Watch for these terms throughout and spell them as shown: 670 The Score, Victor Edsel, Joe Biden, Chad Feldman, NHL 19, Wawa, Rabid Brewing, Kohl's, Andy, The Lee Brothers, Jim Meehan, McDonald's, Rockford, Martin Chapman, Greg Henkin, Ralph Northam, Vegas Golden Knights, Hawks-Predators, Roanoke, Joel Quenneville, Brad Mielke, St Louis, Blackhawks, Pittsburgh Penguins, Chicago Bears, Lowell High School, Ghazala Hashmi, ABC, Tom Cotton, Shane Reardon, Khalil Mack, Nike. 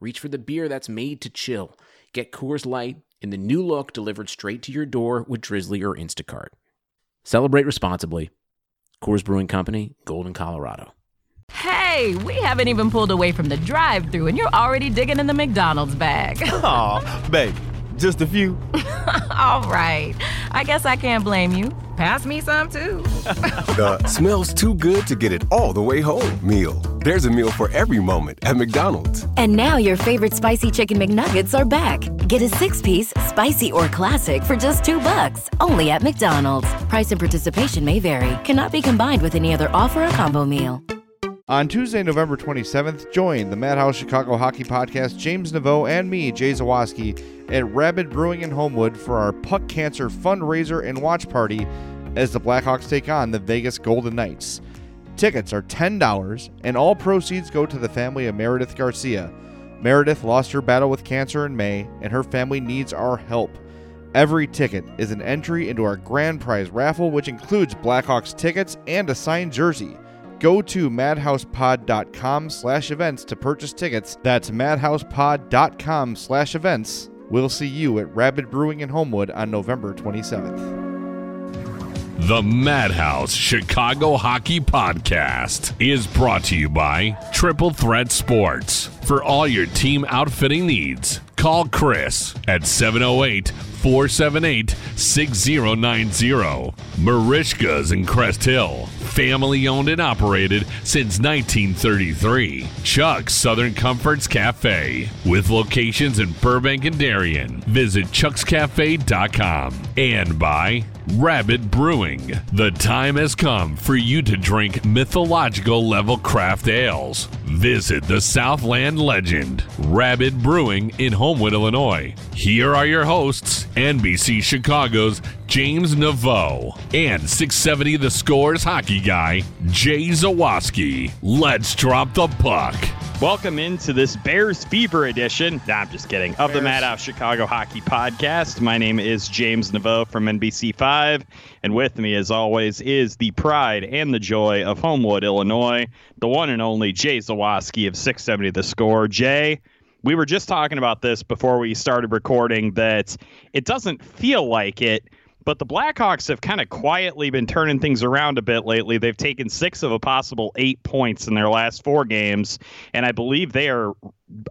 reach for the beer that's made to chill. Get Coors Light in the new look delivered straight to your door with Drizzly or Instacart. Celebrate responsibly. Coors Brewing Company, Golden, Colorado. Hey, we haven't even pulled away from the drive-thru and you're already digging in the McDonald's bag. Aw, babe, just a few. All right, I guess I can't blame you. Pass me some, too. The smells too good to get it all the way home meal. There's a meal for every moment at McDonald's. And now your favorite spicy chicken McNuggets are back. Get a six-piece, spicy or classic for just $2, only at McDonald's. Price and participation may vary. Cannot be combined with any other offer or combo meal. On Tuesday, November 27th, join the Madhouse Chicago Hockey Podcast, James Neveau, and me, Jay Zawoski, at Rabid Brewing in Homewood for our Puck Cancer fundraiser and watch party as the Blackhawks take on the Vegas Golden Knights. Tickets are $10, and all proceeds go to the family of Meredith Garcia. Meredith lost her battle with cancer in May, and her family needs our help. Every ticket is an entry into our grand prize raffle, which includes Blackhawks tickets and a signed jersey. Go to madhousepod.com/events to purchase tickets. That's madhousepod.com/events. We'll see you at Rabid Brewing in Homewood on November 27th. The Madhouse Chicago Hockey Podcast is brought to you by Triple Threat Sports. For all your team outfitting needs, call Chris at 708-478-6090. Merichka's in Crest Hill, family owned and operated since 1933. Chuck's Southern Comforts Cafe, with locations in Burbank and Darien. Visit chuckscafe.com. And by Rabid Brewing. The time has come for you to drink mythological level craft ales. Visit the Southland legend, Rabid Brewing in Homewood, Illinois. Here are your hosts, NBC Chicago's James Neveau and 670 The Score's hockey guy, Jay Zawoski. Let's drop the puck. Welcome into this Bears Fever edition. Nah, I'm just kidding. Of the Madhouse Chicago Hockey Podcast. My name is James Neveau from NBC5. And with me, as always, is the pride and the joy of Homewood, Illinois, the one and only Jay Zawoski of 670 The Score. Jay, we were just talking about this before we started recording that it doesn't feel like it, but the Blackhawks have kind of quietly been turning things around a bit lately. They've taken 6 of a possible 8 points in their last 4 games, and I believe they are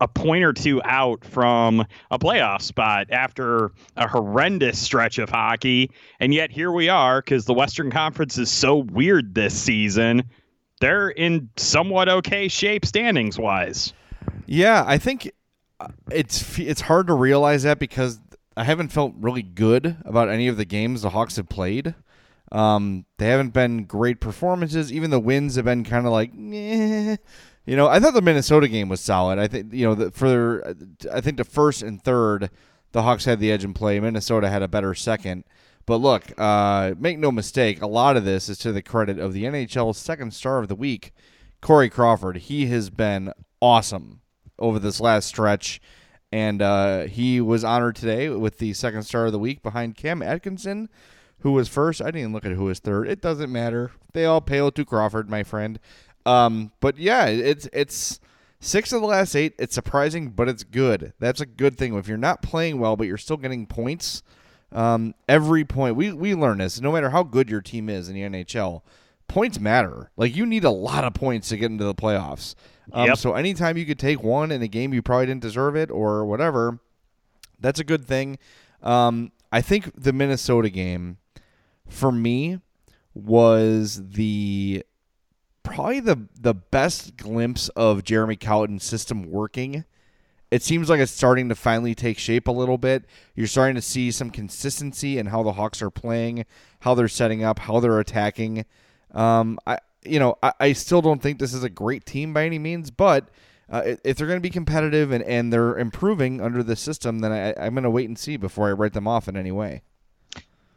a point or two out from a playoff spot after a horrendous stretch of hockey. And yet here we are, because the Western Conference is so weird this season. They're in somewhat okay shape standings-wise. Yeah, I think it's hard to realize that because I haven't felt really good about any of the games the Hawks have played. They haven't been great performances. Even the wins have been kind of like, eh. You know, I thought the Minnesota game was solid. I think, you know, I think the first and third, the Hawks had the edge in play. Minnesota had a better second. But look, make no mistake, a lot of this is to the credit of the NHL's second star of the week, Corey Crawford. He has been awesome over this last stretch. And he was honored today with the second star of the week behind Cam Atkinson, who was first. I didn't even look at who was third. It doesn't matter. They all pale to Crawford, my friend. But yeah, it's 6 of the last 8. It's surprising, but it's good. That's a good thing. If you're not playing well, but you're still getting points, every point. We learn this. No matter how good your team is in the NHL, points matter. Like, you need a lot of points to get into the playoffs. Yep. So anytime you could take one in a game you probably didn't deserve it or whatever, that's a good thing. I think the Minnesota game, for me, was probably the best glimpse of Jeremy Colliton's system working. It seems like it's starting to finally take shape a little bit. You're starting to see some consistency in how the Hawks are playing, how they're setting up, how they're attacking. I still don't think this is a great team by any means, but if they're going to be competitive and they're improving under the system, then I'm going to wait and see before I write them off in any way.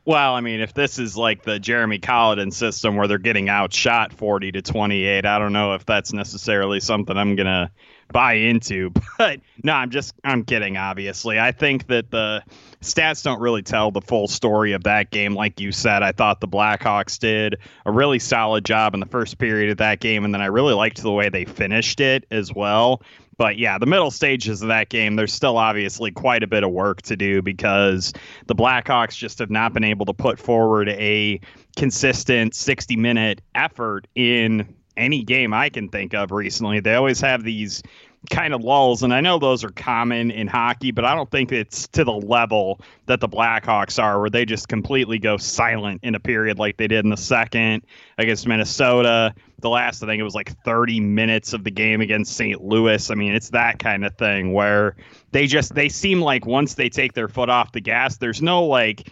Well, I mean, if this is like the Jeremy Colliton system where they're getting outshot 40-28, I don't know if that's necessarily something I'm going to buy into. But no, I'm kidding, obviously. I think that the stats don't really tell the full story of that game. Like you said, I thought the Blackhawks did a really solid job in the first period of that game. And then I really liked the way they finished it as well. But yeah, the middle stages of that game, there's still obviously quite a bit of work to do because the Blackhawks just have not been able to put forward a consistent 60-minute effort in any game I can think of recently. They always have these kind of lulls, and I know those are common in hockey, but I don't think it's to the level that the Blackhawks are, where they just completely go silent in a period like they did in the second against Minnesota. The last, I think it was like 30 minutes of the game against St. Louis. I mean, it's that kind of thing where they seem like once they take their foot off the gas, there's no like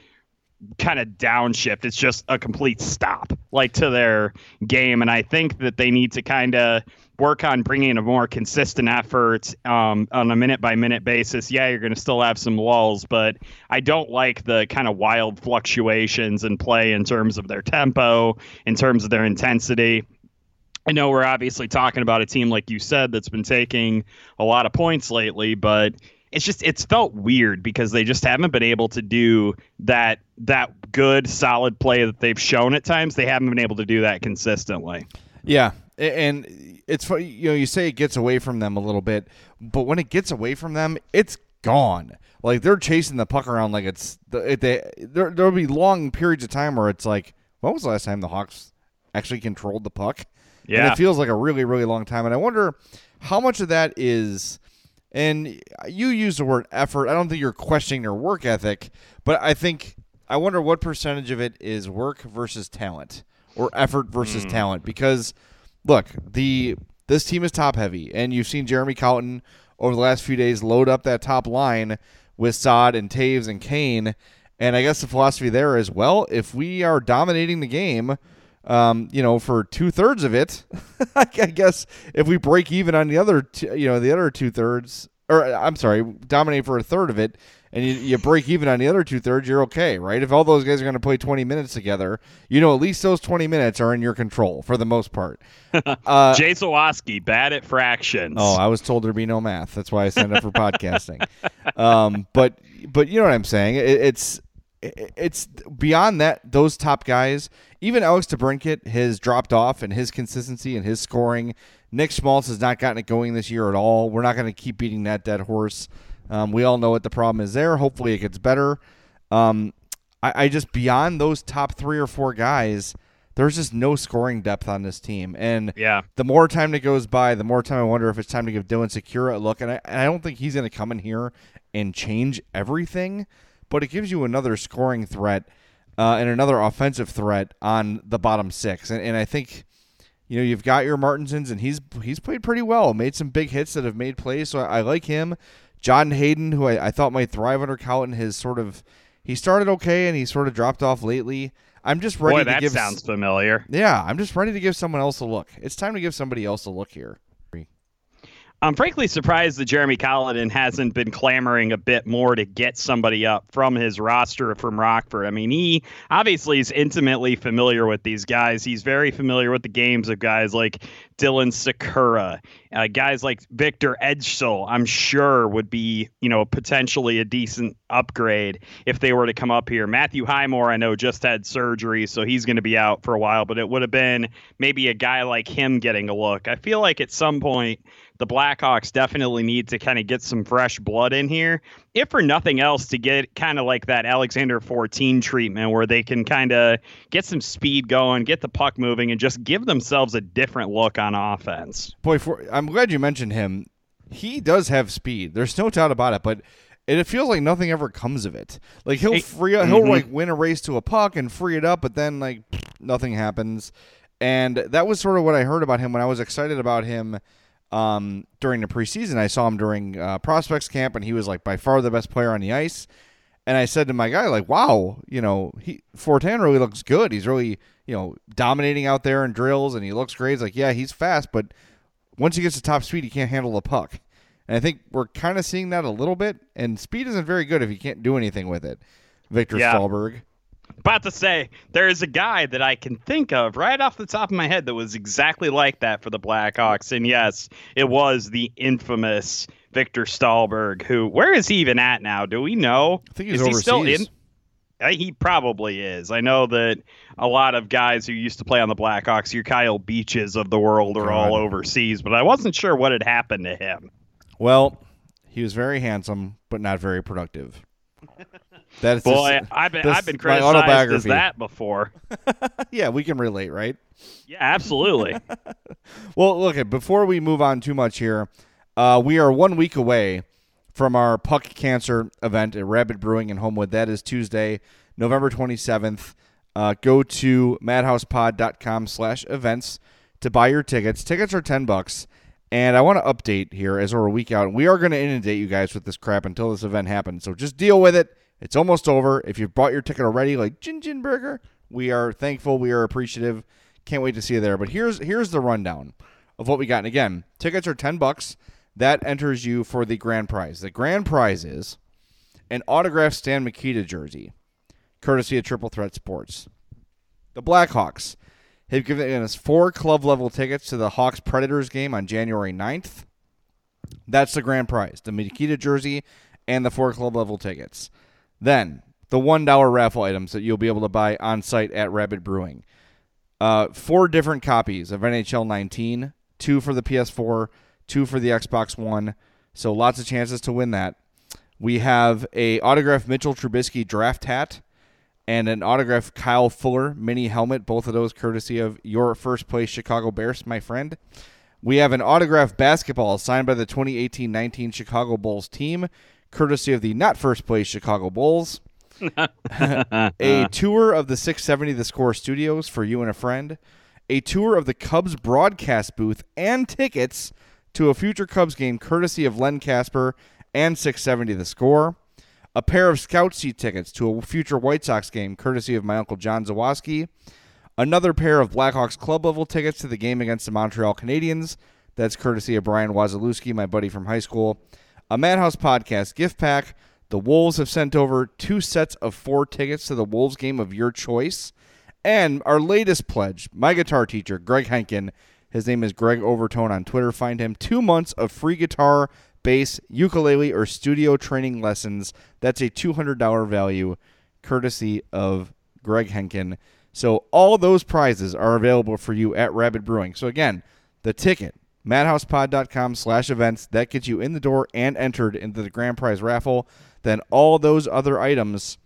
kind of downshift. It's just a complete stop like to their game. And I think that they need to kind of work on bringing a more consistent effort on a minute-by-minute basis. Yeah, you're going to still have some lulls, but I don't like the kind of wild fluctuations in play in terms of their tempo, in terms of their intensity. I know we're obviously talking about a team, like you said, that's been taking a lot of points lately, but it's felt weird because they just haven't been able to do that good, solid play that they've shown at times. They haven't been able to do that consistently. Yeah. And it's funny, you say it gets away from them a little bit, but when it gets away from them, it's gone. Like they're chasing the puck around like there'll be long periods of time where it's like, when was the last time the Hawks actually controlled the puck? Yeah. And it feels like a really, really long time. And I wonder how much of that is, and you use the word effort. I don't think you're questioning their work ethic, but I wonder what percentage of it is work versus talent or effort versus talent, because look, this team is top-heavy, and you've seen Jeremy Colliton over the last few days load up that top line with Saad and Taves and Kane, and I guess the philosophy there is, well, if we are dominating the game, for two-thirds of it, I guess if we break even on the other, the other two-thirds, or I'm sorry, dominate for a third of it, and you break even on the other two-thirds, you're okay, right? If all those guys are going to play 20 minutes together, at least those 20 minutes are in your control for the most part. Jay Zawoski, bad at fractions. Oh, I was told there'd be no math. That's why I signed up for podcasting. But you know what I'm saying? It's beyond that, those top guys. Even Alex DeBrincat has dropped off in his consistency and his scoring. Nick Schmaltz has not gotten it going this year at all. We're not going to keep beating that dead horse. We all know what the problem is there. Hopefully it gets better. I just, beyond those top three or four guys, there's just no scoring depth on this team. And the more time that goes by, the more time I wonder if it's time to give Dylan Sikura a look. And I don't think he's going to come in here and change everything, but it gives you another scoring threat and another offensive threat on the bottom six. And I think, you've got your Martinsons, and he's played pretty well, made some big hits that have made plays. So I like him. John Hayden, who I thought might thrive under Colliton, he started okay and he sort of dropped off lately. I'm just ready to give... Boy, that sounds familiar. Yeah, I'm just ready to give someone else a look. It's time to give somebody else a look here. I'm frankly surprised that Jeremy Colliton hasn't been clamoring a bit more to get somebody up from his roster from Rockford. I mean, he obviously is intimately familiar with these guys. He's very familiar with the games of guys like Dylan Sikura, guys like Victor Edsel, I'm sure would be, potentially a decent upgrade if they were to come up here. Matthew Highmore, I know, just had surgery, so he's going to be out for a while, but it would have been maybe a guy like him getting a look. I feel like at some point, the Blackhawks definitely need to kind of get some fresh blood in here, if for nothing else, to get kind of like that Alexander 14 treatment where they can kind of get some speed going, get the puck moving, and just give themselves a different look on offense. Boy, I'm glad you mentioned him. He does have speed. There's no doubt about it, but it feels like nothing ever comes of it. Like he'll like win a race to a puck and free it up, but then like nothing happens. And that was sort of what I heard about him when I was excited about him. During the preseason, I saw him during prospects camp, and he was like by far the best player on the ice. And I said to my guy, like, wow, Fortin really looks good. He's really, dominating out there in drills, and he looks great. He's like, yeah, he's fast, but once he gets to top speed, he can't handle the puck. And I think we're kind of seeing that a little bit. And speed isn't very good if you can't do anything with it. Victor Stahlberg. About to say, there is a guy that I can think of right off the top of my head that was exactly like that for the Blackhawks. And yes, it was the infamous Victor Stahlberg, who, where is he even at now? Do we know? I think he's overseas. Is he still in? He probably is. I know that a lot of guys who used to play on the Blackhawks, your Kyle Beaches of the world, are all overseas, but I wasn't sure what had happened to him. Well, he was very handsome, but not very productive. That's I've been criticized as that before. Yeah, we can relate, right? Yeah, absolutely. Well, look, before we move on too much here, we are 1 week away from our Puck Cancer event at Rabid Brewing in Homewood. That is Tuesday, November 27th. Go to madhousepod.com/events to buy your tickets. Tickets are $10. And I want to update here as we're a week out. We are going to inundate you guys with this crap until this event happens. So just deal with it. It's almost over. If you've bought your ticket already, like Jin Burger, we are thankful. We are appreciative. Can't wait to see you there. But here's the rundown of what we got. And again, tickets are $10. That enters you for the grand prize. The grand prize is an autographed Stan Mikita jersey, courtesy of Triple Threat Sports. The Blackhawks have given us 4 club-level tickets to the Hawks-Predators game on January 9th. That's the grand prize, the Mikita jersey and the 4 club-level tickets. Then, the $1 raffle items that you'll be able to buy on-site at Rabid Brewing. 4 different copies of NHL 19, 2 for the PS4, 2 for the Xbox One, so lots of chances to win that. We have a autographed Mitchell Trubisky draft hat and an autographed Kyle Fuller mini helmet, both of those courtesy of your first-place Chicago Bears, my friend. We have an autographed basketball signed by the 2018-19 Chicago Bulls team, courtesy of the not first-place Chicago Bulls. A tour of the 670 The Score studios for you and a friend. A tour of the Cubs broadcast booth and tickets to a future Cubs game, courtesy of Len Casper and 670 The Score. A pair of scout seat tickets to a future White Sox game, courtesy of my uncle John Zawoski. Another pair of Blackhawks club-level tickets to the game against the Montreal Canadiens. That's courtesy of Brian Wazalewski, my buddy from high school. A Madhouse Podcast gift pack. The Wolves have sent over 2 sets of 4 tickets to the Wolves game of your choice. And our latest pledge, my guitar teacher, Greg Henkin. His name is Greg Overtone on Twitter. Find him. 2 months of free guitar, bass, ukulele, or studio training lessons. That's a $200 value, courtesy of Greg Henkin. So all those prizes are available for you at Rabid Brewing. So again, the ticket, madhousepod.com/events, that gets you in the door and entered into the grand prize raffle. Then all those other items,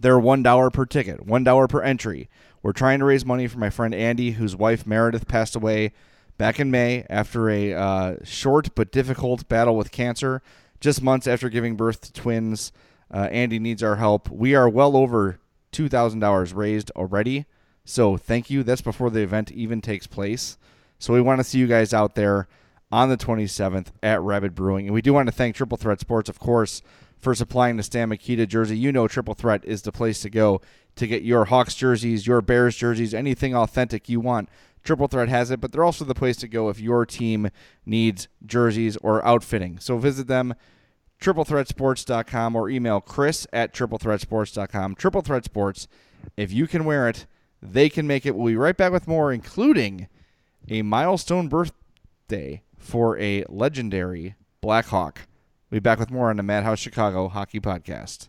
they're $1 per ticket, $1 per entry. We're trying to raise money for my friend Andy, whose wife Meredith passed away back in May after a short but difficult battle with cancer. Just months after giving birth to twins, Andy needs our help. We are well over $2,000 raised already, so thank you. That's before the event even takes place. So we want to see you guys out there on the 27th at Rabid Brewing. And we do want to thank Triple Threat Sports, of course, for supplying the Stan Mikita jersey. You know Triple Threat is the place to go to get your Hawks jerseys, your Bears jerseys, anything authentic you want. Triple Threat has it, but they're also the place to go if your team needs jerseys or outfitting. So visit them, triplethreatsports.com, or email chris@triplethreatsports.com. Triple Threat Sports, if you can wear it, they can make it. We'll be right back with more, including a milestone birthday for a legendary Blackhawk. We'll be back with more on the Madhouse Chicago Hockey Podcast.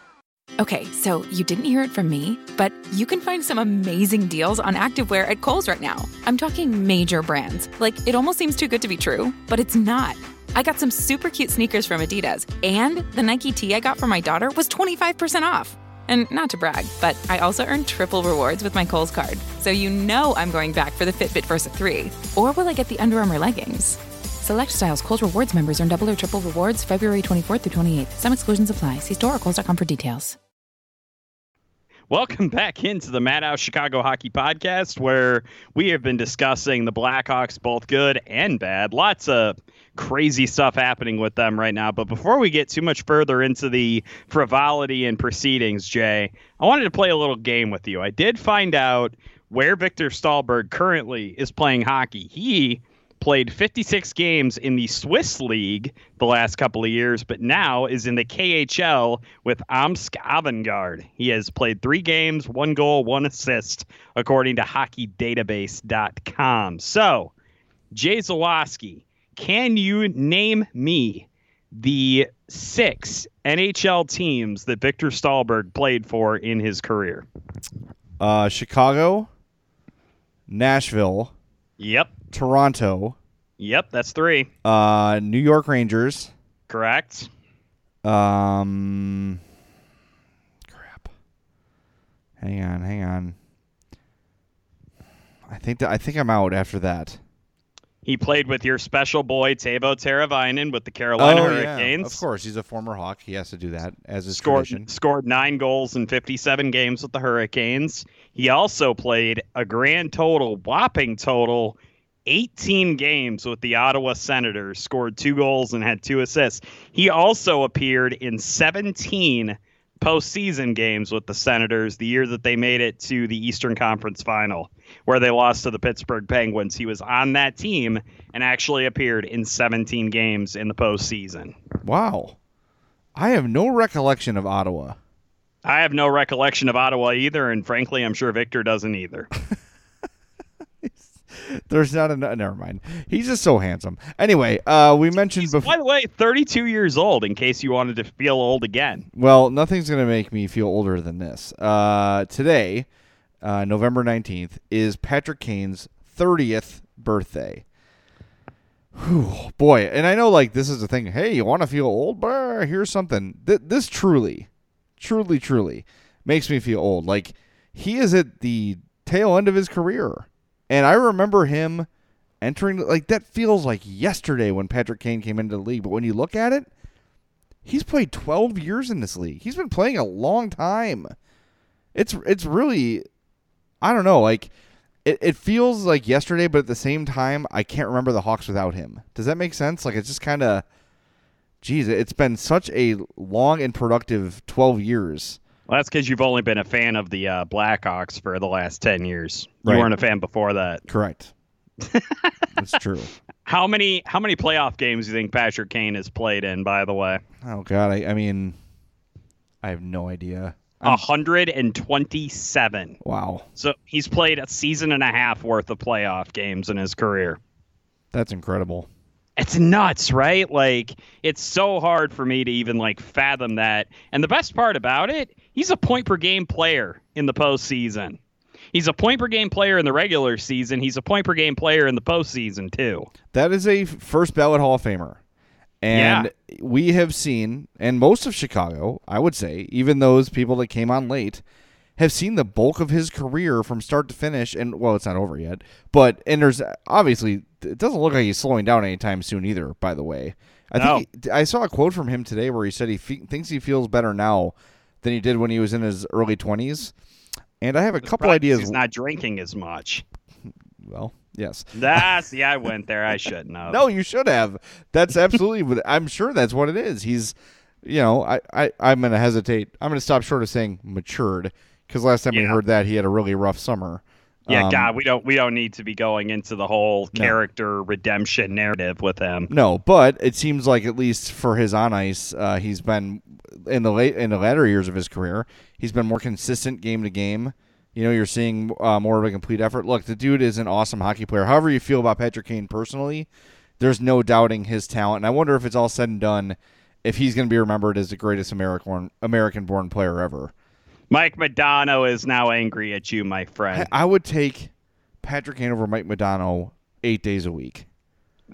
Okay, so you didn't hear it from me, but you can find some amazing deals on activewear at Kohl's right now. I'm talking major brands. Like, it almost seems too good to be true, but it's not. I got some super cute sneakers from Adidas, and the Nike tee I got for my daughter was 25% off. And not to brag, but I also earned triple rewards with my Kohl's card. So you know I'm going back for the Fitbit Versa 3. Or will I get the Under Armour leggings? Select styles. Kohl's Rewards members earn double or triple rewards February 24th through 28th. Some exclusions apply. See store or kohls.com for details. Welcome back into the Madhouse Chicago Hockey Podcast, where we have been discussing the Blackhawks, both good and bad. Lots of crazy stuff happening with them right now. But before we get too much further into the frivolity and proceedings, Jay, I wanted to play a little game with you. I did find out where Victor Stahlberg currently is playing hockey. He played 56 games in the Swiss League the last couple of years, but now is in the KHL with Omsk Avangard. He has played 3 games, 1 goal, 1 assist, according to hockeydatabase.com. So, Jay Zawoski, can you name me the 6 NHL teams that Victor Stahlberg played for in his career? Chicago, Nashville. Yep. Toronto. Yep, that's 3. New York Rangers. Correct. Crap. Hang on. I think I'm out after that. He played with your special boy Teuvo Teravainen with the Carolina Hurricanes. Yeah, of course, he's a former Hawk. He has to do that as his tradition. Scored 9 goals in 57 games with the Hurricanes. He also played a grand total, whopping total, 18 games with the Ottawa Senators, scored 2 goals and had 2 assists. He also appeared in 17 postseason games with the Senators the year that they made it to the Eastern Conference Final, where they lost to the Pittsburgh Penguins. He was on that team and actually appeared in 17 games in the postseason. Wow. I have no recollection of Ottawa. I have no recollection of Ottawa either, and frankly, I'm sure Victor doesn't either. There's not enough. Never mind. He's just so handsome. Anyway, we mentioned before. By the way, 32 years old, in case you wanted to feel old again. Well, nothing's going to make me feel older than this. Today, November 19th, is Patrick Kane's 30th birthday. Whew, boy. And I know, like, this is the thing. Hey, you want to feel old? Brr, here's something. This truly makes me feel old. Like, he is at the tail end of his career. And I remember him entering, like, that feels like yesterday when Patrick Kane came into the league. But when you look at it, he's played 12 years in this league. He's been playing a long time. It's really, I don't know, like, it feels like yesterday, but at the same time, I can't remember the Hawks without him. Does that make sense? Like, it's just kind of, geez, it's been such a long and productive 12 years. Well, that's because you've only been a fan of the Blackhawks for the last 10 years. Right. You weren't a fan before that. Correct. That's true. How many playoff games do you think Patrick Kane has played in, by the way? Oh, God. I mean, I have no idea. 127. Wow. So he's played a season and a half worth of playoff games in his career. That's incredible. It's nuts, right? Like, it's so hard for me to even, like, fathom that. And the best part about it, he's a point-per-game player in the postseason. He's a point-per-game player in the regular season. He's a point-per-game player in the postseason, too. That is a first-ballot Hall of Famer. And yeah, we have seen, and most of Chicago, I would say, even those people that came on late, have seen the bulk of his career from start to finish. And, well, it's not over yet. But, and there's obviously, it doesn't look like he's slowing down anytime soon either, by the way. I think I saw a quote from him today where he said he thinks he feels better now than he did when he was in his early 20s. And I have a couple ideas. He's not drinking as much. Well, yes. See, I went there. I shouldn't have. No, you should have. That's absolutely, I'm sure that's what it is. He's, you know, I'm going to hesitate. I'm going to stop short of saying matured, because last time we heard that, he had a really rough summer. Yeah, God, we don't need to be going into the whole character redemption narrative with him. No, but it seems like at least for his on ice, he's been in the latter years of his career, he's been more consistent game to game. You know, you're seeing more of a complete effort. Look, the dude is an awesome hockey player. However you feel about Patrick Kane personally, there's no doubting his talent. And I wonder if it's all said and done, if he's going to be remembered as the greatest American-born player ever. Mike Modano is now angry at you, my friend. I would take Patrick Kane over Mike Modano 8 days a week.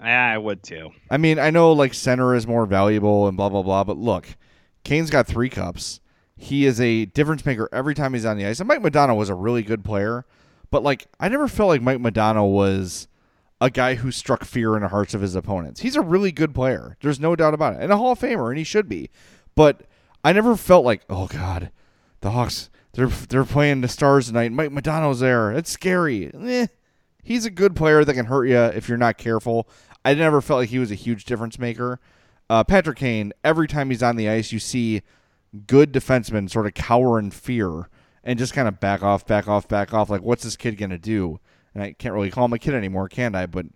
I would too. I mean, I know like center is more valuable and blah, blah, blah. But look, Kane's got 3 cups. He is a difference maker every time he's on the ice. And Mike Modano was a really good player. But like, I never felt like Mike Modano was a guy who struck fear in the hearts of his opponents. He's a really good player. There's no doubt about it. And a Hall of Famer, and he should be. But I never felt like, oh, God, the Hawks, they're playing the Stars tonight. Mike Modano's there. It's scary. He's a good player that can hurt you if you're not careful. I never felt like he was a huge difference maker. Patrick Kane, every time he's on the ice, you see good defensemen sort of cower in fear and just kind of back off. Like, what's this kid going to do? And I can't really call him a kid anymore, can I? But,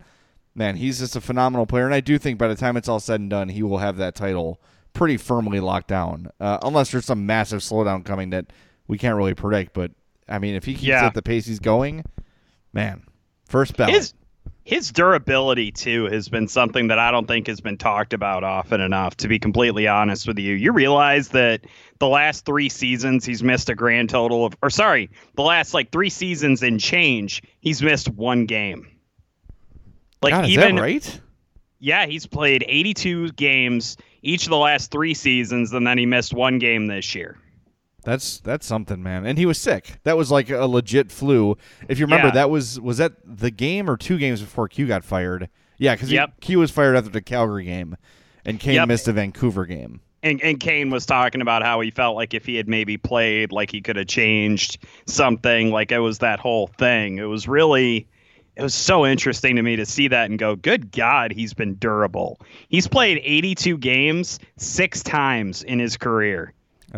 man, he's just a phenomenal player. And I do think by the time it's all said and done, he will have that title pretty firmly locked down, unless there's some massive slowdown coming that we can't really predict. But, I mean, if he keeps at the pace he's going, man, first ballot. His durability, too, has been something that I don't think has been talked about often enough, to be completely honest with you. You realize that the last 3 seasons he's missed a grand total of, the last like 3 seasons and change, he's missed 1 game. Like, God, is that right? Yeah, he's played 82 games each of the last 3 seasons, and then he missed 1 game this year. That's something, man. And he was sick. That was like a legit flu. If you remember, that was that the game or 2 games before Q got fired? Yeah, because Q was fired after the Calgary game, and Kane missed the Vancouver game. And Kane was talking about how he felt like if he had maybe played, like he could have changed something. Like it was that whole thing. It was so interesting to me to see that and go, good God, he's been durable. He's played 82 games 6 times in his career.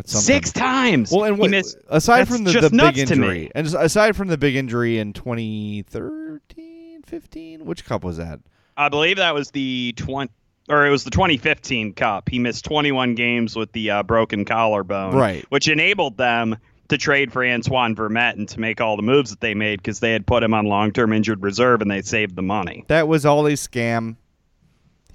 6 times. Well, and aside from the big injury, and aside from the big injury in 2013, 15, which cup was that? I believe that was the 2015 cup. He missed 21 games with the broken collarbone, right? Which enabled them to trade for Antoine Vermette and to make all the moves that they made because they had put him on long-term injured reserve and they saved the money. That was all a scam.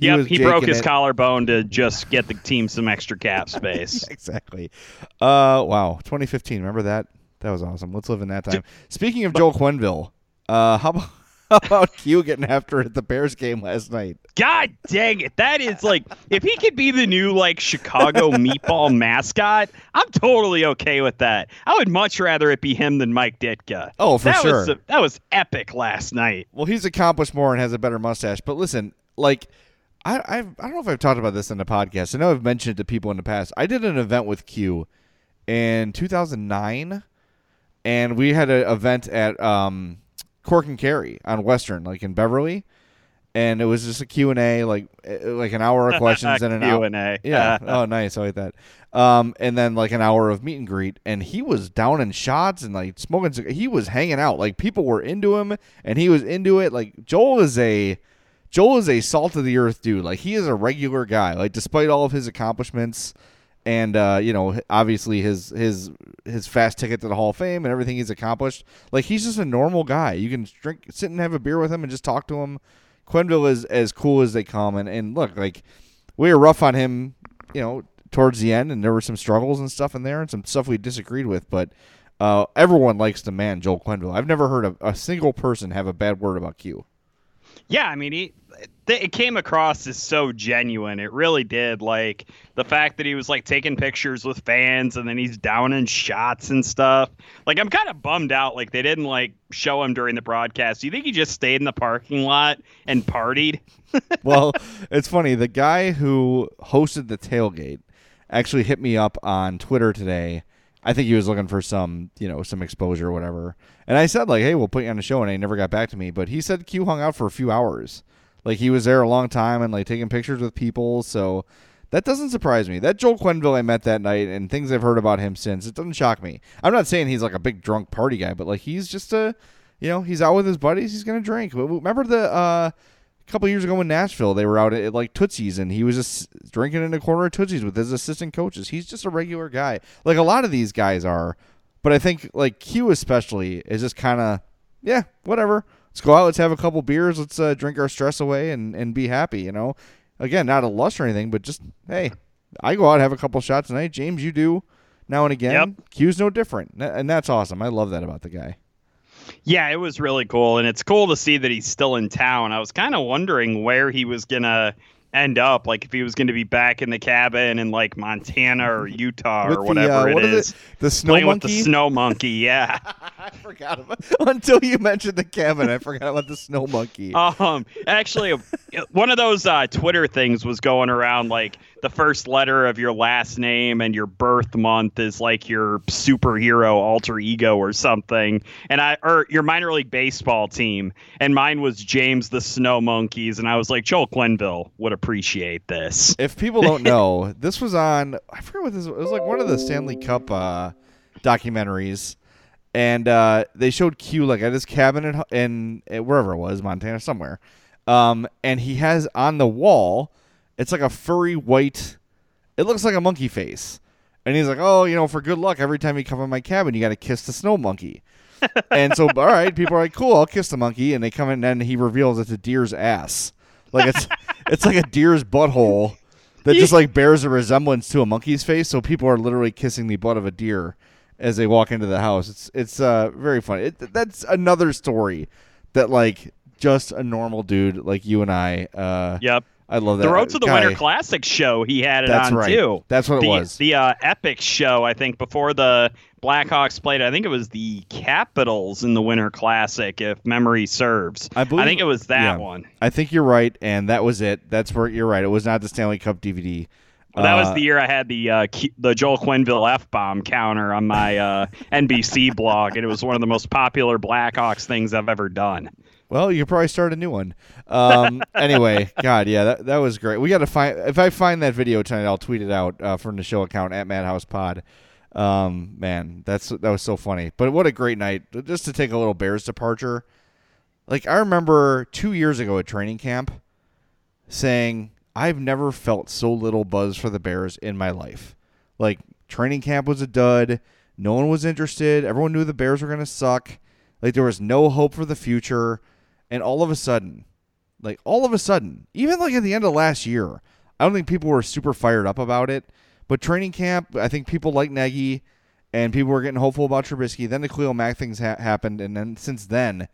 He broke his collarbone to just get the team some extra cap space. Exactly. Wow, 2015. Remember that? That was awesome. Let's live in that time. Speaking of Joel Quenneville, how about Q getting after it at the Bears game last night? God dang it. That is like, if he could be the new like Chicago meatball mascot, I'm totally okay with that. I would much rather it be him than Mike Ditka. Oh, for sure. That was epic last night. Well, he's accomplished more and has a better mustache. But listen, like, I don't know if I've talked about this in the podcast. I know I've mentioned it to people in the past. I did an event with Q in 2009, and we had an event at Cork and Carry on Western, like in Beverly, and it was just a Q&A, like an hour of questions and an Q&A. Yeah. Oh, nice. I like that. And then like an hour of meet and greet, and he was down in shots and like smoking. He was hanging out. Like people were into him, and he was into it. Like Joel is a salt of the earth dude. Like he is a regular guy. Like despite all of his accomplishments, and you know, obviously his fast ticket to the Hall of Fame and everything he's accomplished, like he's just a normal guy. You can sit and have a beer with him and just talk to him. Quenneville is as cool as they come. And look, like we were rough on him, you know, towards the end, and there were some struggles and stuff in there and some stuff we disagreed with. But everyone likes the man Joel Quenneville. I've never heard a single person have a bad word about Q. Yeah, I mean, it came across as so genuine. It really did. Like, the fact that he was, like, taking pictures with fans and then he's down in shots and stuff. Like, I'm kind of bummed out. Like, they didn't, like, show him during the broadcast. Do you think he just stayed in the parking lot and partied? Well, it's funny. The guy who hosted the tailgate actually hit me up on Twitter today. I think he was looking for some, you know, some exposure or whatever. And I said, like, hey, we'll put you on the show. And he never got back to me. But he said Q hung out for a few hours. Like, he was there a long time and, like, taking pictures with people. So that doesn't surprise me. That Joel Quenneville I met that night and things I've heard about him since, it doesn't shock me. I'm not saying he's, like, a big drunk party guy. But, like, he's just a you know, he's out with his buddies, he's going to drink. Remember the couple years ago in Nashville, they were out at like Tootsie's, and he was just drinking in a corner of Tootsie's with his assistant coaches. He's just a regular guy. Like a lot of these guys are. But I think like Q especially is just kind of, yeah, whatever. Let's go out. Let's have a couple beers. Let's drink our stress away and be happy, you know. Again, not a lust or anything, but just, hey, I go out and have a couple shots tonight. James, you do now and again. Yep. Q's no different. And that's awesome. I love that about the guy. Yeah, it was really cool. And it's cool to see that he's still in town. I was kind of wondering where he was going to end up, like if he was going to be back in the cabin in like Montana or Utah or whatever it is. The snow monkey? Playing with the snow monkey, yeah. I forgot about until you mentioned the cabin. I forgot about the snow monkey. Actually, one of those Twitter things was going around, like the first letter of your last name and your birth month is like your superhero alter ego or something, and or your minor league baseball team. And mine was James the Snow Monkeys, and I was like, Joel Quenneville would appreciate this. If people don't know, this was on, I forget what this was. It was like one of the Stanley Cup documentaries, and they showed Q like at his cabin in wherever it was, Montana somewhere, and he has on the wall, it's like a furry white, it looks like a monkey face, and he's like, oh, you know, for good luck, every time you come in my cabin, you got to kiss the snow monkey. And so, all right, people are like, cool, I'll kiss the monkey, and they come in, and he reveals it's a deer's ass. Like it's like a deer's butthole that just like bears a resemblance to a monkey's face. So people are literally kissing the butt of a deer as they walk into the house. It's very funny. That's another story that like just a normal dude like you and I. Yep. I love that. The Road to the Winter Classic show, he had it on, too. That's what it was. The epic show, I think, before the Blackhawks played, I think it was the Capitals in the Winter Classic, if memory serves. I think it was that one. I think you're right, and that was it. That's where you're right. It was not the Stanley Cup DVD. Well, that was the year I had the Joel Quenneville F-bomb counter on my NBC blog, and it was one of the most popular Blackhawks things I've ever done. Well, you could probably start a new one. Anyway, God, yeah, that was great. We got to find. If I find that video tonight, I'll tweet it out from the show account at madhousepod. Man, that was so funny. But what a great night! Just to take a little Bears departure. Like I remember 2 years ago at training camp, saying I've never felt so little buzz for the Bears in my life. Like training camp was a dud. No one was interested. Everyone knew the Bears were going to suck. Like there was no hope for the future. And all of a sudden, even like at the end of last year, I don't think people were super fired up about it. But training camp, I think people like Nagy, and people were getting hopeful about Trubisky. Then the Khalil Mack things happened, and then since then,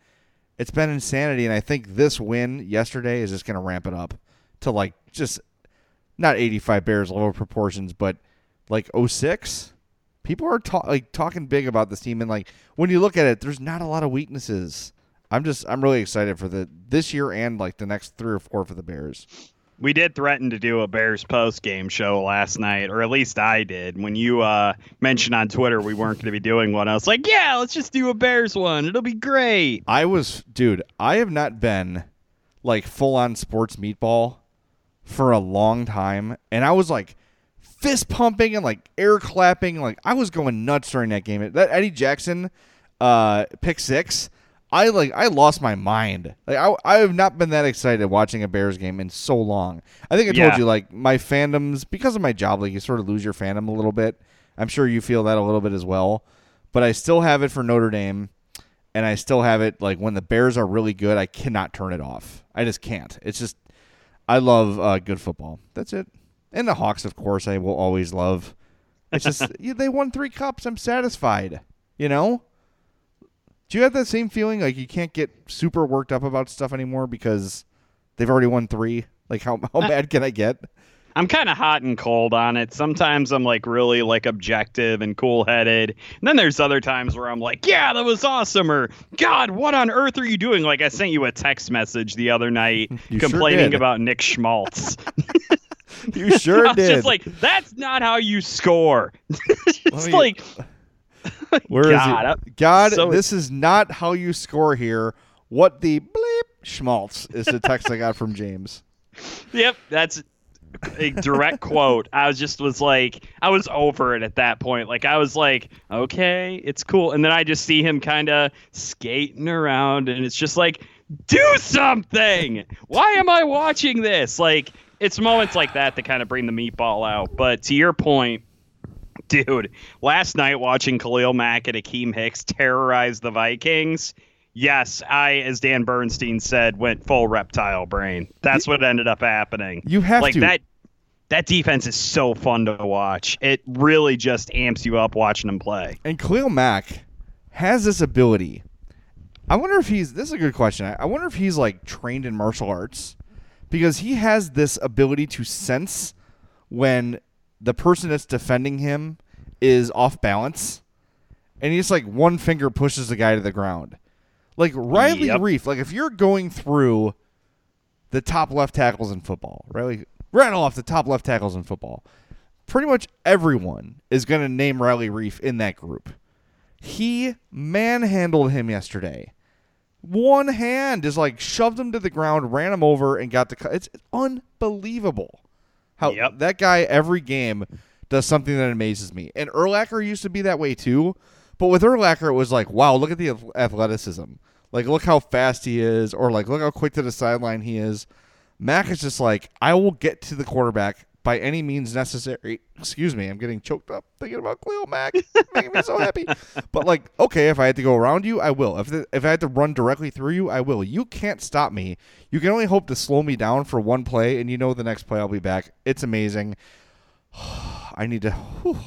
it's been insanity. And I think this win yesterday is just going to ramp it up to like just not 85 Bears level proportions, but like 06. People are talking big about this team, and like when you look at it, there's not a lot of weaknesses. I'm really excited for this year and like the next 3 or 4 for the Bears. We did threaten to do a Bears post-game show last night, or at least I did. When you mentioned on Twitter we weren't going to be doing one, I was like, yeah, let's just do a Bears one. It'll be great. I have not been like full-on sports meatball for a long time, and I was like fist pumping and like air clapping. Like I was going nuts during that game. That Eddie Jackson pick six, I lost my mind. Like I have not been that excited watching a Bears game in so long. I think I told you like my fandoms, because of my job, like you sort of lose your fandom a little bit. I'm sure you feel that a little bit as well. But I still have it for Notre Dame, and I still have it like when the Bears are really good, I cannot turn it off. I just can't. It's just I love good football. That's it. And the Hawks, of course, I will always love. It's just they won 3 cups. I'm satisfied. You know? Do you have that same feeling? Like you can't get super worked up about stuff anymore because they've already won 3. Like how bad can I get? I'm kind of hot and cold on it. Sometimes I'm like really like objective and cool headed. And then there's other times where I'm like, yeah, that was awesome. Or God, what on earth are you doing? Like I sent you a text message the other night complaining about Nick Schmaltz. You sure did. Just like, that's not how you score. It's like, where God, is it? God, so this is not how you score here. What the bleep Schmaltz is the text I got from James. Yep, that's a direct quote. I was over it at that point. Like, I was like, okay, it's cool. And then I just see him kind of skating around, and it's just like, do something. Why am I watching this? Like, it's moments like that that kind of bring the meatball out. But to your point, dude, last night watching Khalil Mack and Akeem Hicks terrorize the Vikings, yes, I, as Dan Bernstein said, went full reptile brain. That's what ended up happening. You have like to. That defense is so fun to watch. It really just amps you up watching him play. And Khalil Mack has this ability. I wonder if he's – this is a good question. I wonder if he's, like, trained in martial arts, because he has this ability to sense when – the person that's defending him is off balance, and he just like one finger pushes the guy to the ground. Like Riley Reif, like if you're going through the top left tackles in football, Riley, rattle off the top left tackles in football, pretty much everyone is going to name Riley Reif in that group. He manhandled him yesterday. One hand is like shoved him to the ground, ran him over, and got the cut. It's unbelievable. That guy every game does something that amazes me. And Urlacher used to be that way too. But with Urlacher, it was like, wow, look at the athleticism. Like, look how fast he is, or like, look how quick to the sideline he is. Mack is just like, I will get to the quarterback by any means necessary. Excuse me, I'm getting choked up thinking about Khalil Mack. Making me so happy. But like, okay, if I had to go around you, I will. If I had to run directly through you, I will. You can't stop me. You can only hope to slow me down for one play, and you know the next play I'll be back. It's amazing. I need to. Whew.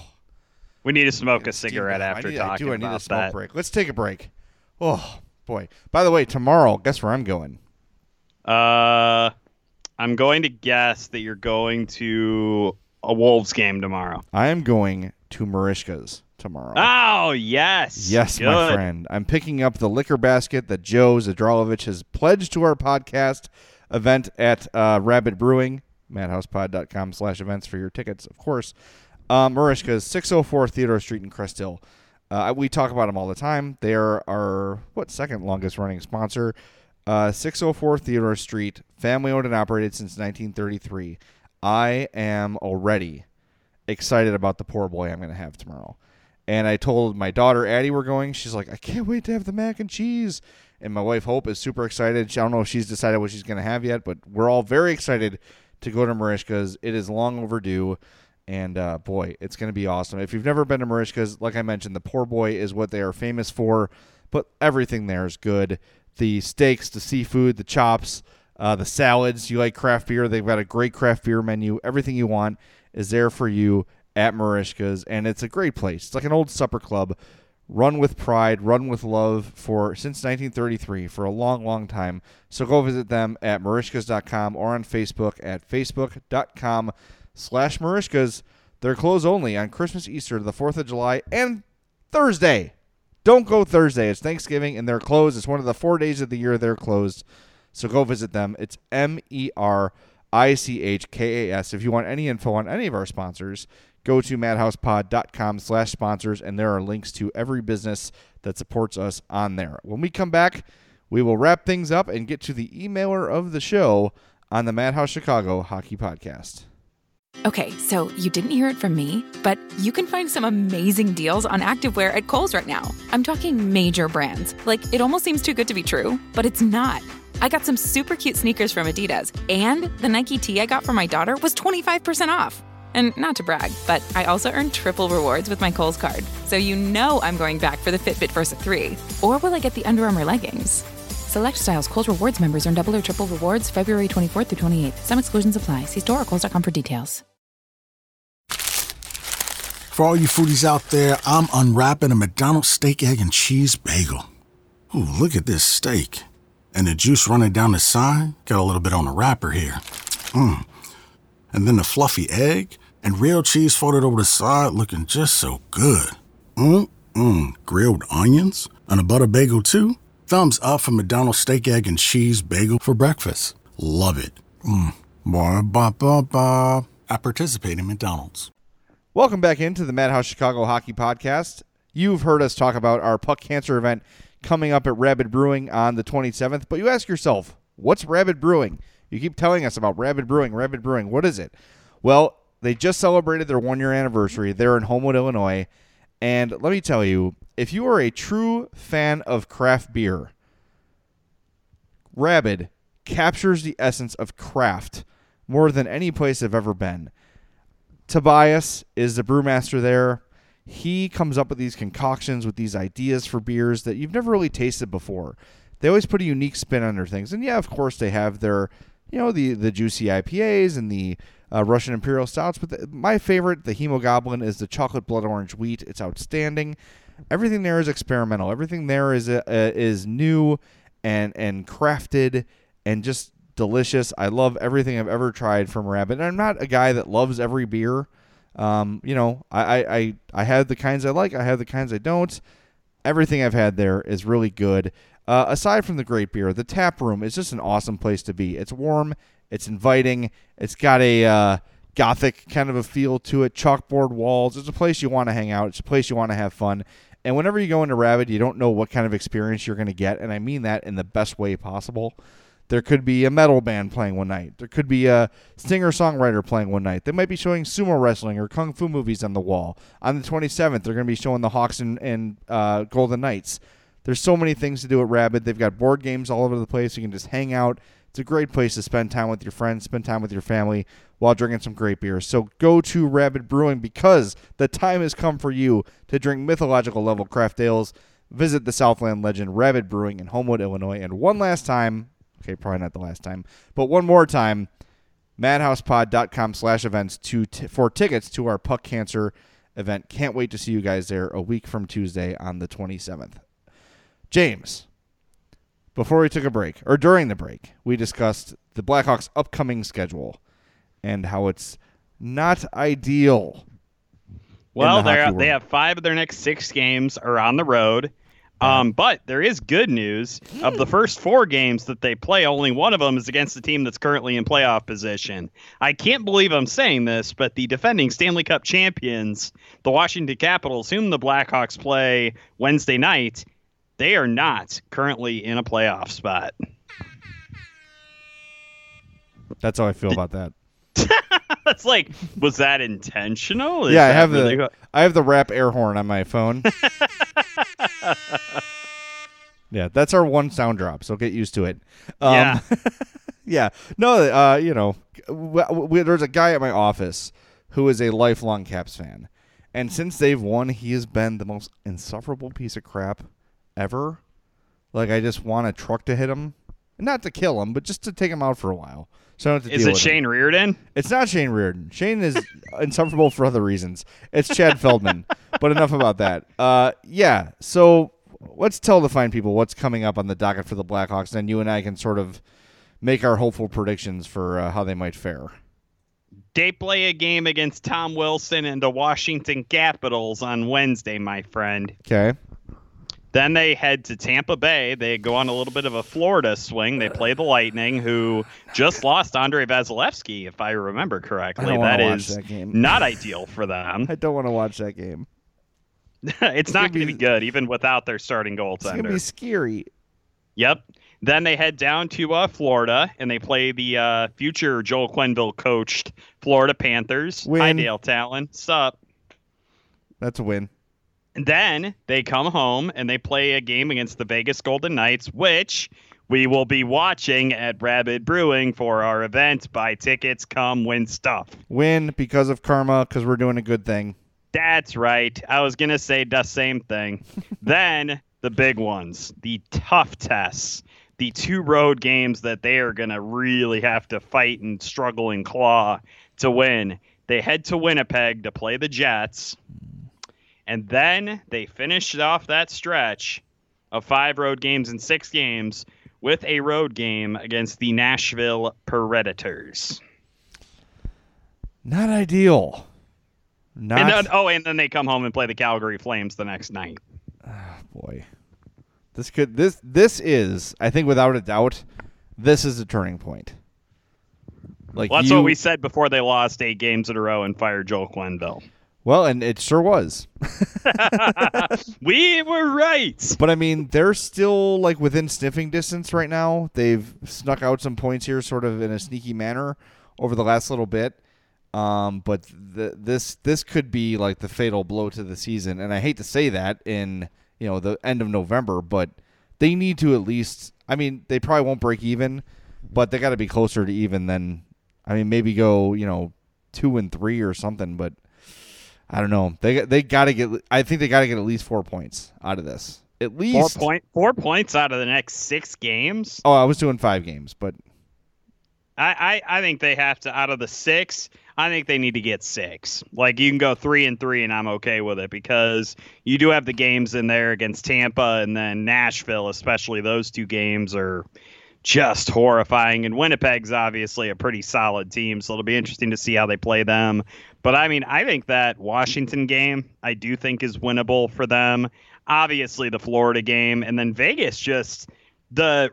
We need to smoke a cigarette after talking about that. I need a smoke break. Let's take a break. Oh boy! By the way, tomorrow, guess where I'm going? I'm going to guess that you're going to a Wolves game tomorrow. I am going to Merichka's tomorrow. Oh, yes. Yes, good. My friend. I'm picking up the liquor basket that Joe Zadralovich has pledged to our podcast event at Rabid Brewing, madhousepod.com/events for your tickets, of course. Merichka's, 604 Theodore Street in Crest Hill. We talk about them all the time. They are our, second longest running sponsor. 604 Theodore Street, family-owned and operated since 1933. I am already excited about the poor boy I'm going to have tomorrow. And I told my daughter, Addie, we're going. She's like, I can't wait to have the mac and cheese. And my wife, Hope, is super excited. I don't know if she's decided what she's going to have yet, but we're all very excited to go to Merichka's. It is long overdue, and boy, it's going to be awesome. If you've never been to Merichka's, like I mentioned, the poor boy is what they are famous for, but everything there is good. The steaks, the seafood, the chops, the salads. You like craft beer? They've got a great craft beer menu. Everything you want is there for you at Merichka's, and it's a great place. It's like an old supper club, run with pride, run with love since 1933, for a long, long time. So go visit them at Merichka's.com or on Facebook at Facebook.com/Merichka's. They're closed only on Christmas, Easter, the 4th of July, and Thursday. Don't go Thursday. It's Thanksgiving, and they're closed. It's one of the 4 days of the year they're closed. So go visit them. It's MERICHKAS. If you want any info on any of our sponsors, go to madhousepod.com/sponsors, and there are links to every business that supports us on there. When we come back, we will wrap things up and get to the emailer of the show on the Madhouse Chicago Hockey Podcast. Okay, so you didn't hear it from me, but you can find some amazing deals on activewear at Kohl's right now. I'm talking major brands. Like, it almost seems too good to be true, but it's not. I got some super cute sneakers from Adidas, and the Nike tee I got for my daughter was 25% off. And not to brag, but I also earned triple rewards with my Kohl's card. So you know I'm going back for the Fitbit Versa 3. Or will I get the Under Armour leggings? Select styles. Kohl's Rewards members earn double or triple rewards February 24th through 28th. Some exclusions apply. See store or kohls.com for details. For all you foodies out there, I'm unwrapping a McDonald's steak, egg, and cheese bagel. Ooh, look at this steak. And the juice running down the side. Got a little bit on the wrapper here. Mmm. And then the fluffy egg and real cheese folded over the side, looking just so good. Mmm. Grilled onions and a butter bagel too. Thumbs up for McDonald's steak, egg, and cheese bagel for breakfast. Love it. Mmm. Ba-ba-ba-ba. I participate in McDonald's. Welcome back into the Madhouse Chicago Hockey Podcast. You've heard us talk about our Puck Cancer event coming up at Rabid Brewing on the 27th, but you ask yourself, what's Rabid Brewing? You keep telling us about Rabid Brewing. What is it? Well, they just celebrated their one-year anniversary. They're in Homewood, Illinois. And let me tell you, if you are a true fan of craft beer, Rabid captures the essence of craft more than any place I've ever been. Tobias is the brewmaster there. He comes up with these concoctions, with these ideas for beers that you've never really tasted before. They always put a unique spin on their things. And yeah, of course, they have their, you know, the juicy IPAs and the Russian Imperial Stouts. But my favorite, the Hemogoblin, is the chocolate blood orange wheat. It's outstanding. Everything there is experimental. Everything there is new and crafted and just delicious. I love everything I've ever tried from Rabid. And I'm not a guy that loves every beer. You know, I have the kinds I like. I have the kinds I don't. Everything I've had there is really good. Aside from the great beer, the tap room is just an awesome place to be. It's warm. It's inviting. It's got a gothic kind of a feel to it. Chalkboard walls. It's a place you want to hang out. It's a place you want to have fun. And whenever you go into Rabid, you don't know what kind of experience you're going to get. And I mean that in the best way possible. There could be a metal band playing one night. There could be a singer-songwriter playing one night. They might be showing sumo wrestling or kung fu movies on the wall. On the 27th, they're going to be showing the Hawks and Golden Knights. There's so many things to do at Rabid. They've got board games all over the place. You can just hang out. It's a great place to spend time with your friends, spend time with your family while drinking some great beers. So go to Rabid Brewing because the time has come for you to drink mythological-level craft ales. Visit the Southland legend Rabid Brewing in Homewood, Illinois. And one last time, okay, probably not the last time, but one more time, madhousepod.com/events for tickets to our Puck Cancer event. Can't wait to see you guys there a week from Tuesday on the 27th. James, before we took a break, or during the break, we discussed the Blackhawks' upcoming schedule and how it's not ideal. Well, they have 5 of their next 6 games are on the road. But there is good news. Of the first 4 games that they play, only one of them is against the team that's currently in playoff position. I can't believe I'm saying this, but the defending Stanley Cup champions, the Washington Capitals, whom the Blackhawks play Wednesday night, they are not currently in a playoff spot. That's how I feel about that. That's like, was that intentional? Is I have really the rap air horn on my phone. Yeah, that's our one sound drop, so get used to it. Yeah. No, you know, there's a guy at my office who is a lifelong Caps fan, and since they've won, he has been the most insufferable piece of crap ever. Like, I just want a truck to hit him. Not to kill him, but just to take him out for a while. So I don't have to deal with it. Is it Shane Reardon? It's not Shane Reardon. Shane is insufferable for other reasons. It's Chad Feldman. But enough about that. Yeah, so let's tell the fine people what's coming up on the docket for the Blackhawks, then you and I can sort of make our hopeful predictions for how they might fare. They play a game against Tom Wilson and the Washington Capitals on Wednesday, my friend. Okay. Then they head to Tampa Bay. They go on a little bit of a Florida swing. They play the Lightning, who just lost Andre Vasilevsky, if I remember correctly. That is not ideal for them. I don't want to watch that game. It's not going to be good, even without their starting goaltender. It's going to be scary. Yep. Then they head down to Florida, and they play the future Joel Quenneville-coached Florida Panthers. Win. Hi, Dale Talon. Sup? That's a win. And then they come home and they play a game against the Vegas Golden Knights, which we will be watching at Rabid Brewing for our event. Buy tickets, come win stuff. Win because of karma, because we're doing a good thing. That's right. I was going to say the same thing. Then the big ones, the tough tests, the 2 road games that they are going to really have to fight and struggle and claw to win. They head to Winnipeg to play the Jets. And then they finished off that stretch of 5 road games and 6 games with a road game against the Nashville Predators. Not ideal. And then they come home and play the Calgary Flames the next night. Oh, boy. This is, I think without a doubt, this is a turning point. Like, well, that's what we said before they lost 8 games in a row and fired Joel Quenneville. Well, and it sure was. We were right. But, I mean, they're still, like, within sniffing distance right now. They've snuck out some points here sort of in a sneaky manner over the last little bit. But this could be like the fatal blow to the season. And I hate to say that in, you know, the end of November, but they need to at least, I mean, they probably won't break even, but they got to be closer to even than, I mean, maybe go, you know, 2-3 or something, but I don't know. They got to get, I think they got to get at least 4 points out of this. At least 4 points out of the next 6 games. Oh, I was doing 5 games, but I think they have to, out of the 6, I think they need to get 6. Like, you can go 3-3 and I'm okay with it, because you do have the games in there against Tampa and then Nashville, especially those 2 games are just horrifying. And Winnipeg's obviously a pretty solid team, so it'll be interesting to see how they play them. But I mean, I think that Washington game, I do think is winnable for them. Obviously the Florida game, and then Vegas, just the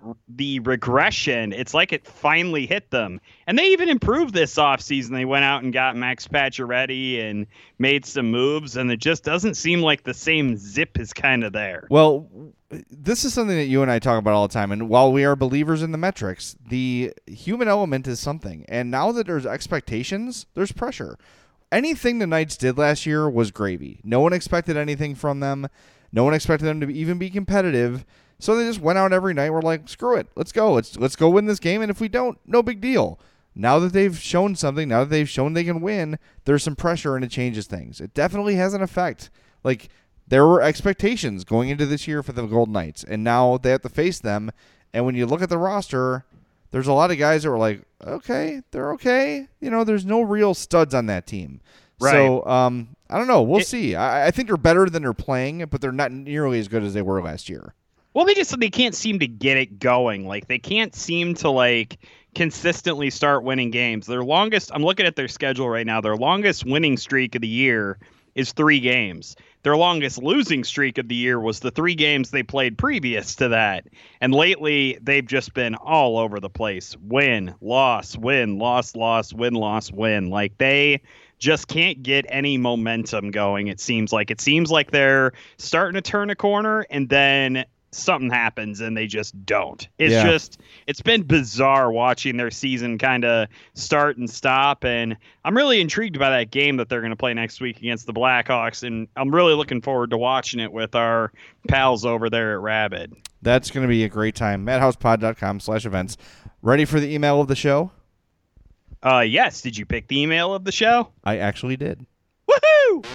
regression. It's like it finally hit them. And they even improved this offseason. They went out and got Max Pacioretty and made some moves, and it just doesn't seem like the same zip is kind of there. Well, this is something that you and I talk about all the time, and while we are believers in the metrics, the human element is something. And now that there's expectations, there's pressure. Anything the Knights did last year was gravy. No one expected anything from them. No one expected them to even be competitive. So they just went out every night. We're like, screw it. Let's go. Let's go win this game. And if we don't, no big deal. Now that they've shown something, now that they've shown they can win, there's some pressure and it changes things. It definitely has an effect. Like, there were expectations going into this year for the Golden Knights, and now they have to face them. And when you look at the roster, there's a lot of guys that were like, okay, they're okay. You know, there's no real studs on that team. Right. So, I don't know. We'll see. I think they're better than they're playing, but they're not nearly as good as they were last year. Well, they can't seem to get it going. Like, they can't seem to, like, consistently start winning games. Their longest, I'm looking at their schedule right now, their longest winning streak of the year is 3 games. Their longest losing streak of the year was the 3 games they played previous to that. And lately, they've just been all over the place. Win, loss, win. Like, they just can't get any momentum going, it seems like. It seems like they're starting to turn a corner, and then something happens and they just don't. It's been bizarre watching their season kind of start and stop. And I'm really intrigued by that game that they're going to play next week against the Blackhawks. And I'm really looking forward to watching it with our pals over there at Rabid. That's going to be a great time. madhousepod.com/events. Ready for the email of the show? Yes. Did you pick the email of the show? I actually did. Woohoo!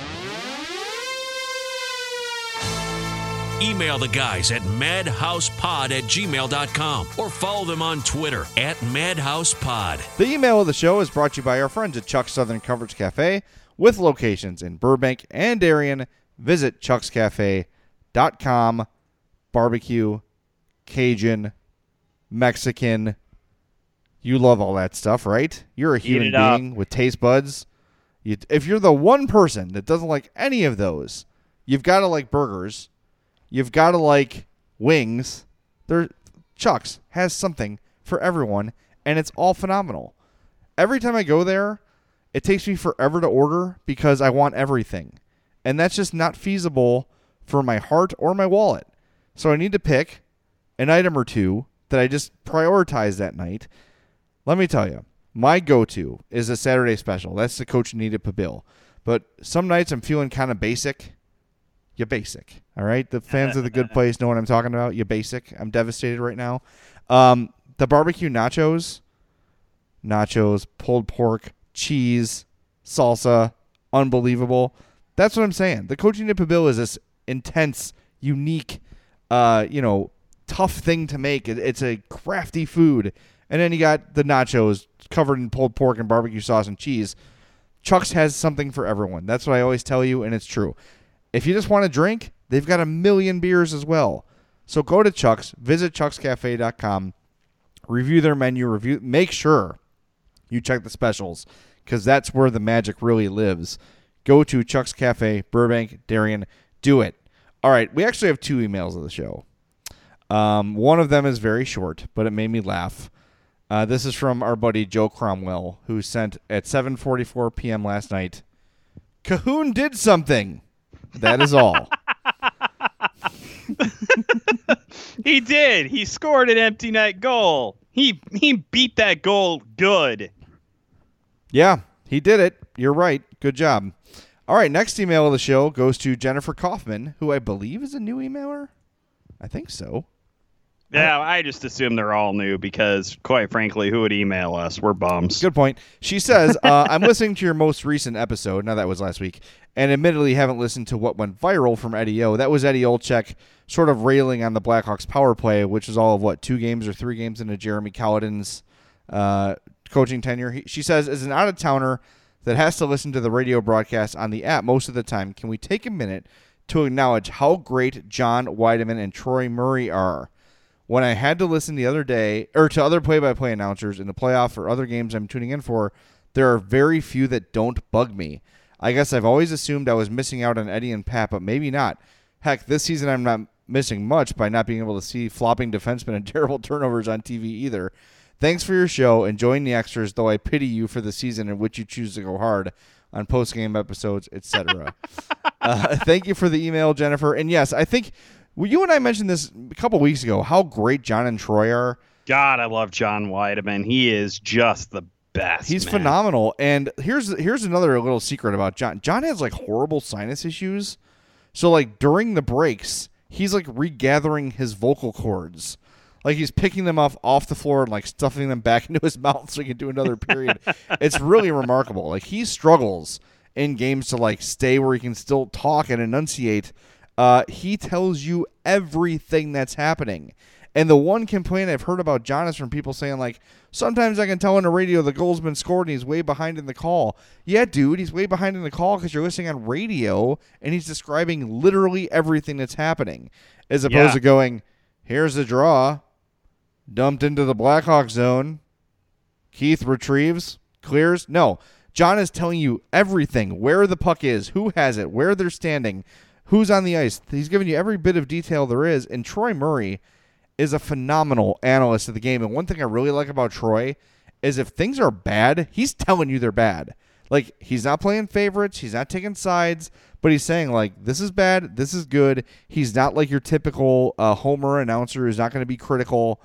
Email the guys at madhousepod@gmail.com or follow them on Twitter at madhousepod. The email of the show is brought to you by our friends at Chuck's Southern Comforts Cafe, with locations in Burbank and Darien. Visit chuckscafe.com. Barbecue, Cajun, Mexican. You love all that stuff, right? You're a human being with taste buds. If you're the one person that doesn't like any of those, you've got to like burgers. You've got to like wings. Chuck's has something for everyone, and it's all phenomenal. Every time I go there, it takes me forever to order because I want everything. And that's just not feasible for my heart or my wallet. So I need to pick an item or two that I just prioritize that night. Let me tell you, my go-to is a Saturday special. That's the Coach Anita Pabil. But some nights I'm feeling kind of basic. You basic, all right? The fans of The Good Place know what I'm talking about. You basic. I'm devastated right now. The barbecue nachos, pulled pork, cheese, salsa, unbelievable. That's what I'm saying. The Cochinita Pibil is this intense, unique, tough thing to make. It's a crafty food. And then you got the nachos covered in pulled pork and barbecue sauce and cheese. Chuck's has something for everyone. That's what I always tell you, and it's true. If you just want to drink, they've got 1 million beers as well. So go to Chuck's, visit chuckscafe.com, review their menu, make sure you check the specials, because that's where the magic really lives. Go to Chuck's Cafe, Burbank, Darien. Do it. All right, we actually have 2 emails of the show. One of them is very short, but it made me laugh. This is from our buddy Joe Cromwell, who sent at 7:44 p.m. last night, Cahoon did something. That is all. He did. He scored an empty net goal. He beat that goal good. Yeah, He did it. You're right. Good job. All right, next email of the show goes to Jennifer Kaufman, who I believe is a new emailer. I think so. Yeah, I just assume they're all new because, quite frankly, who would email us? We're bums. Good point. She says, I'm listening to your most recent episode. Now, that was last week. And admittedly, haven't listened to what went viral from Eddie O. That was Eddie Olczyk sort of railing on the Blackhawks power play, which was all of, what, 2 games or 3 games into Jeremy Colliton's coaching tenure. She says, as an out-of-towner that has to listen to the radio broadcast on the app most of the time, can we take a minute to acknowledge how great John Weideman and Troy Murray are? When I had to listen the other day, or to other play-by-play announcers in the playoff or other games I'm tuning in for, there are very few that don't bug me. I guess I've always assumed I was missing out on Eddie and Pat, but maybe not. Heck, this season I'm not missing much by not being able to see flopping defensemen and terrible turnovers on TV either. Thanks for your show, enjoying the extras, though I pity you for the season in which you choose to go hard on post-game episodes, etc. Thank you for the email, Jennifer. And yes, I think... Well, you and I mentioned this a couple weeks ago, how great John and Troy are. God, I love John Weideman. He is just the best. He's phenomenal. And here's another little secret about John. John has, like, horrible sinus issues. So, like, during the breaks, he's, like, regathering his vocal cords. Like, he's picking them off the floor and, like, stuffing them back into his mouth so he can do another period. It's really remarkable. Like, he struggles in games to, like, stay where he can still talk and enunciate. He tells you everything that's happening. And the one complaint I've heard about John is from people saying, like, sometimes I can tell on the radio the goal's been scored and he's way behind in the call. Yeah, dude, he's way behind in the call because you're listening on radio and he's describing literally everything that's happening as opposed to going, here's the draw, dumped into the Blackhawk zone, Keith retrieves, clears. No, John is telling you everything, where the puck is, who has it, where they're standing, who's on the ice. He's giving you every bit of detail there is. And Troy Murray is a phenomenal analyst of the game. And one thing I really like about Troy is if things are bad, he's telling you they're bad. Like, he's not playing favorites. He's not taking sides. But he's saying, like, this is bad. This is good. He's not like your typical homer announcer who's not going to be critical.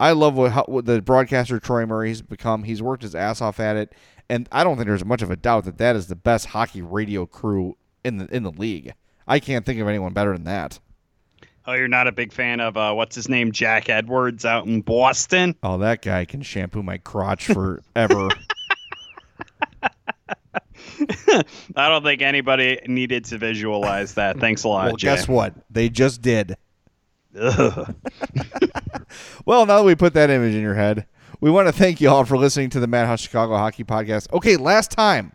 I love what the broadcaster Troy Murray has become. He's worked his ass off at it. And I don't think there's much of a doubt that that is the best hockey radio crew in the league. I can't think of anyone better than that. Oh, you're not a big fan of, what's his name, Jack Edwards out in Boston? Oh, that guy can shampoo my crotch forever. I don't think anybody needed to visualize that. Thanks a lot, well, Jay. Guess what? They just did. Ugh. Well, now that we put that image in your head, we want to thank you all for listening to the Madhouse Chicago Hockey Podcast. Okay, last time.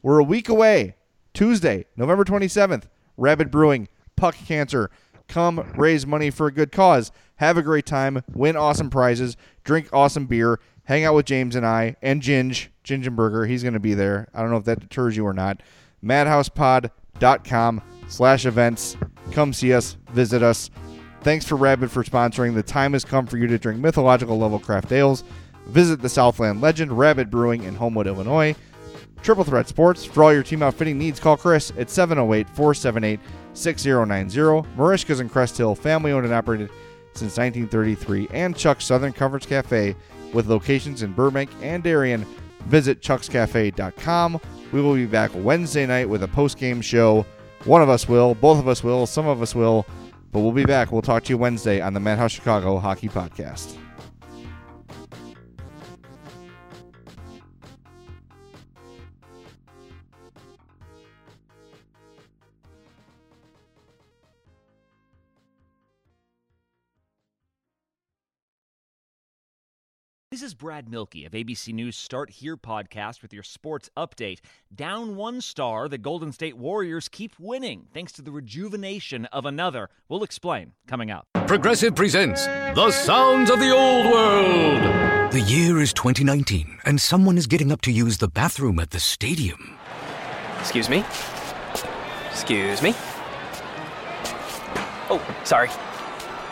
We're a week away. Tuesday, November 27th. Rabid Brewing, Puck Cancer. Come raise money for a good cause. Have a great time. Win awesome prizes. Drink awesome beer. Hang out with James and I and Gingenberger. He's going to be there. I don't know if that deters you or not. madhousepod.com/events. Come see us. Visit us. Thanks for Rabid for sponsoring. The time has come for you to drink mythological level craft ales. Visit the Southland legend, Rabid Brewing in Homewood, Illinois. Triple Threat Sports. For all your team outfitting needs, call Chris at 708-478-6090. Merichka's in Crest Hill, family-owned and operated since 1933. And Chuck's Southern Comforts Cafe with locations in Burbank and Darien. Visit chuckscafe.com. We will be back Wednesday night with a post-game show. One of us will, both of us will, some of us will, but we'll be back. We'll talk to you Wednesday on the Madhouse Chicago Hockey Podcast. This is Brad Mielke of ABC News Start Here podcast with your sports update. Down one star, the Golden State Warriors keep winning thanks to the rejuvenation of another. We'll explain coming up. Progressive presents The Sounds of the Old World. The year is 2019, and someone is getting up to use the bathroom at the stadium. Excuse me? Excuse me? Oh, sorry.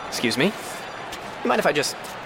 Excuse me? You mind if I just...